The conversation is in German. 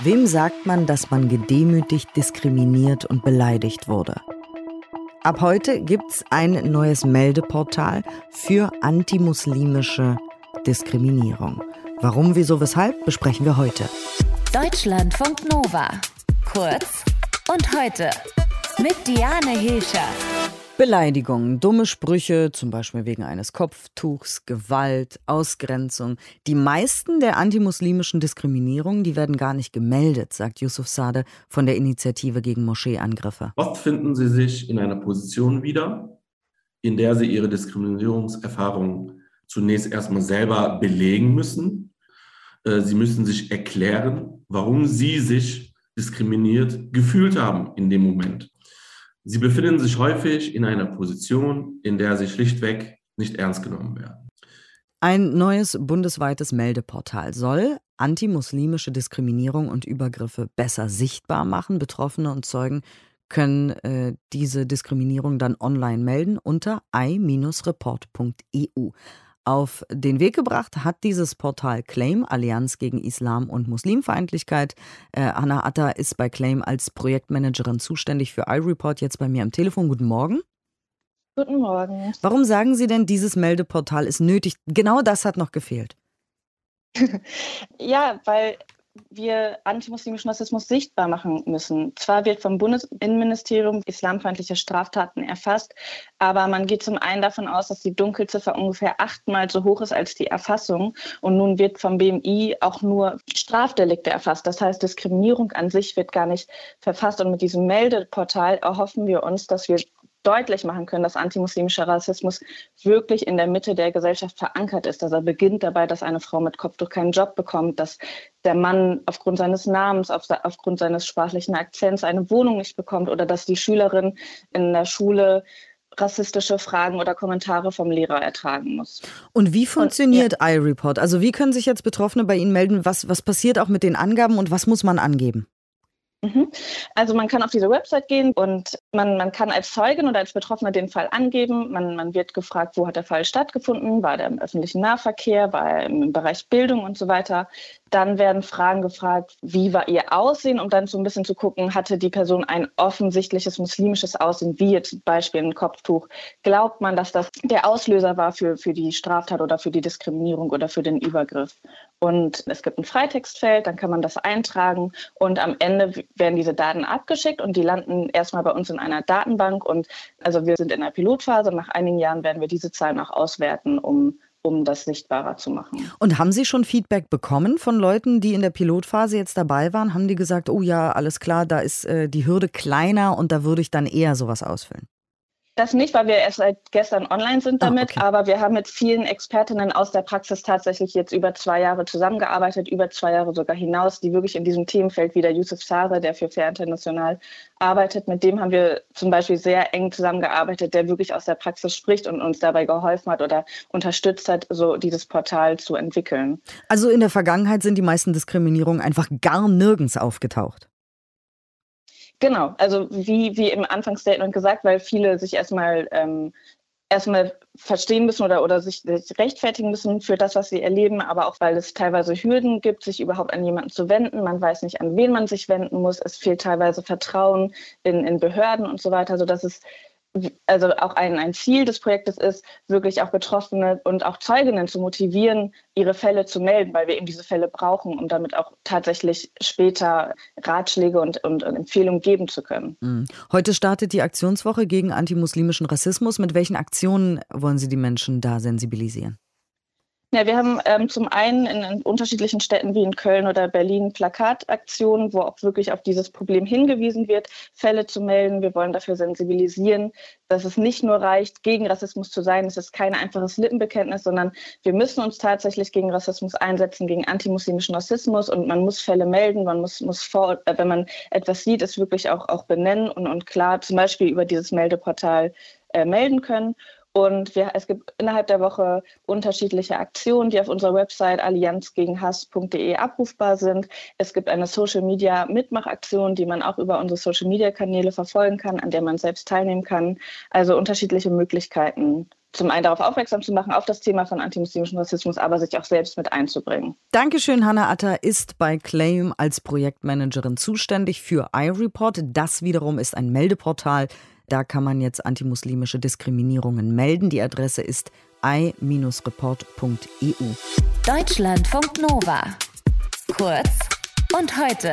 Wem sagt man, dass man gedemütigt, diskriminiert und beleidigt wurde? Ab heute gibt's ein neues Meldeportal für antimuslimische Diskriminierung. Warum, wieso, weshalb, besprechen wir heute. Deutschlandfunk Nova. Kurz und heute. Mit Diane Hilscher. Beleidigungen, dumme Sprüche, zum Beispiel wegen eines Kopftuchs, Gewalt, Ausgrenzung. Die meisten der antimuslimischen Diskriminierungen, die werden gar nicht gemeldet, sagt Yusuf Sade von der Initiative gegen Moscheeangriffe. Oft finden sie sich in einer Position wieder, in der sie ihre Diskriminierungserfahrung zunächst erstmal selber belegen müssen. Sie müssen sich erklären, warum sie sich diskriminiert gefühlt haben in dem Moment. Sie befinden sich häufig in einer Position, in der sie schlichtweg nicht ernst genommen werden. Ein neues bundesweites Meldeportal soll antimuslimische Diskriminierung und Übergriffe besser sichtbar machen. Betroffene und Zeugen können diese Diskriminierung dann online melden unter i-report.eu. Auf den Weg gebracht hat dieses Portal Claim, Allianz gegen Islam und Muslimfeindlichkeit. Hanna Attar ist bei Claim als Projektmanagerin zuständig für I-Report, jetzt bei mir am Telefon. Guten Morgen. Guten Morgen. Warum sagen Sie denn, dieses Meldeportal ist nötig? Genau das hat noch gefehlt. Ja, weil wir antimuslimischen Rassismus sichtbar machen müssen. Zwar wird vom Bundesinnenministerium islamfeindliche Straftaten erfasst, aber man geht zum einen davon aus, dass die Dunkelziffer ungefähr 8-mal so hoch ist als die Erfassung. Und nun wird vom BMI auch nur Strafdelikte erfasst. Das heißt, Diskriminierung an sich wird gar nicht verfasst. Und mit diesem Meldeportal erhoffen wir uns, dass wir deutlich machen können, dass antimuslimischer Rassismus wirklich in der Mitte der Gesellschaft verankert ist. Also er beginnt dabei, dass eine Frau mit Kopftuch keinen Job bekommt, dass der Mann aufgrund seines Namens, aufgrund seines sprachlichen Akzents eine Wohnung nicht bekommt oder dass die Schülerin in der Schule rassistische Fragen oder Kommentare vom Lehrer ertragen muss. Und wie funktioniert iReport? Also wie können sich jetzt Betroffene bei Ihnen melden? Was passiert auch mit den Angaben und was muss man angeben? Also man kann auf diese Website gehen und man kann als Zeugin oder als Betroffener den Fall angeben. Man wird gefragt, wo hat der Fall stattgefunden, war der im öffentlichen Nahverkehr, war er im Bereich Bildung und so weiter. Dann werden Fragen gefragt, wie war ihr Aussehen, um dann so ein bisschen zu gucken, hatte die Person ein offensichtliches muslimisches Aussehen, wie jetzt zum Beispiel ein Kopftuch. Glaubt man, dass das der Auslöser war für die Straftat oder für die Diskriminierung oder für den Übergriff? Und es gibt ein Freitextfeld, dann kann man das eintragen und am Ende werden diese Daten abgeschickt und die landen erstmal bei uns in einer Datenbank. Und also wir sind in einer Pilotphase und nach einigen Jahren werden wir diese Zahlen auch auswerten, um das sichtbarer zu machen. Und haben Sie schon Feedback bekommen von Leuten, die in der Pilotphase jetzt dabei waren? Haben die gesagt, oh ja, alles klar, da ist die Hürde kleiner und da würde ich dann eher sowas ausfüllen? Das nicht, weil wir erst seit gestern online sind damit, okay. Aber wir haben mit vielen Expertinnen aus der Praxis tatsächlich jetzt über 2 Jahre zusammengearbeitet, über 2 Jahre sogar hinaus, die wirklich in diesem Themenfeld wie der Yusuf Zahre, der für Fair International arbeitet, mit dem haben wir zum Beispiel sehr eng zusammengearbeitet, der wirklich aus der Praxis spricht und uns dabei geholfen hat oder unterstützt hat, so dieses Portal zu entwickeln. Also in der Vergangenheit sind die meisten Diskriminierungen einfach gar nirgends aufgetaucht. Genau, also wie im Anfangsstatement gesagt, weil viele sich erstmal verstehen müssen oder sich rechtfertigen müssen für das, was sie erleben, aber auch, weil es teilweise Hürden gibt, sich überhaupt an jemanden zu wenden. Man weiß nicht, an wen man sich wenden muss. Es fehlt teilweise Vertrauen in Behörden und so weiter, sodass es also auch ein Ziel des Projektes ist, wirklich auch Betroffene und auch Zeuginnen zu motivieren, ihre Fälle zu melden, weil wir eben diese Fälle brauchen, um damit auch tatsächlich später Ratschläge und Empfehlungen geben zu können. Heute startet die Aktionswoche gegen antimuslimischen Rassismus. Mit welchen Aktionen wollen Sie die Menschen da sensibilisieren? Ja, wir haben zum einen in unterschiedlichen Städten wie in Köln oder Berlin Plakataktionen, wo auch wirklich auf dieses Problem hingewiesen wird, Fälle zu melden. Wir wollen dafür sensibilisieren, dass es nicht nur reicht, gegen Rassismus zu sein. Es ist kein einfaches Lippenbekenntnis, sondern wir müssen uns tatsächlich gegen Rassismus einsetzen, gegen antimuslimischen Rassismus. Und man muss Fälle melden, man muss wenn man etwas sieht, es wirklich auch benennen und klar zum Beispiel über dieses Meldeportal melden können. Und es gibt innerhalb der Woche unterschiedliche Aktionen, die auf unserer Website allianzgegenhass.de abrufbar sind. Es gibt eine Social-Media-Mitmachaktion, die man auch über unsere Social-Media-Kanäle verfolgen kann, an der man selbst teilnehmen kann. Also unterschiedliche Möglichkeiten zum einen darauf aufmerksam zu machen, auf das Thema von antimuslimischem Rassismus, aber sich auch selbst mit einzubringen. Dankeschön. Hanna Attar ist bei Claim als Projektmanagerin zuständig für I-Report. Das wiederum ist ein Meldeportal. Da kann man jetzt antimuslimische Diskriminierungen melden. Die Adresse ist i-report.eu. Deutschlandfunk Nova. Kurz und heute.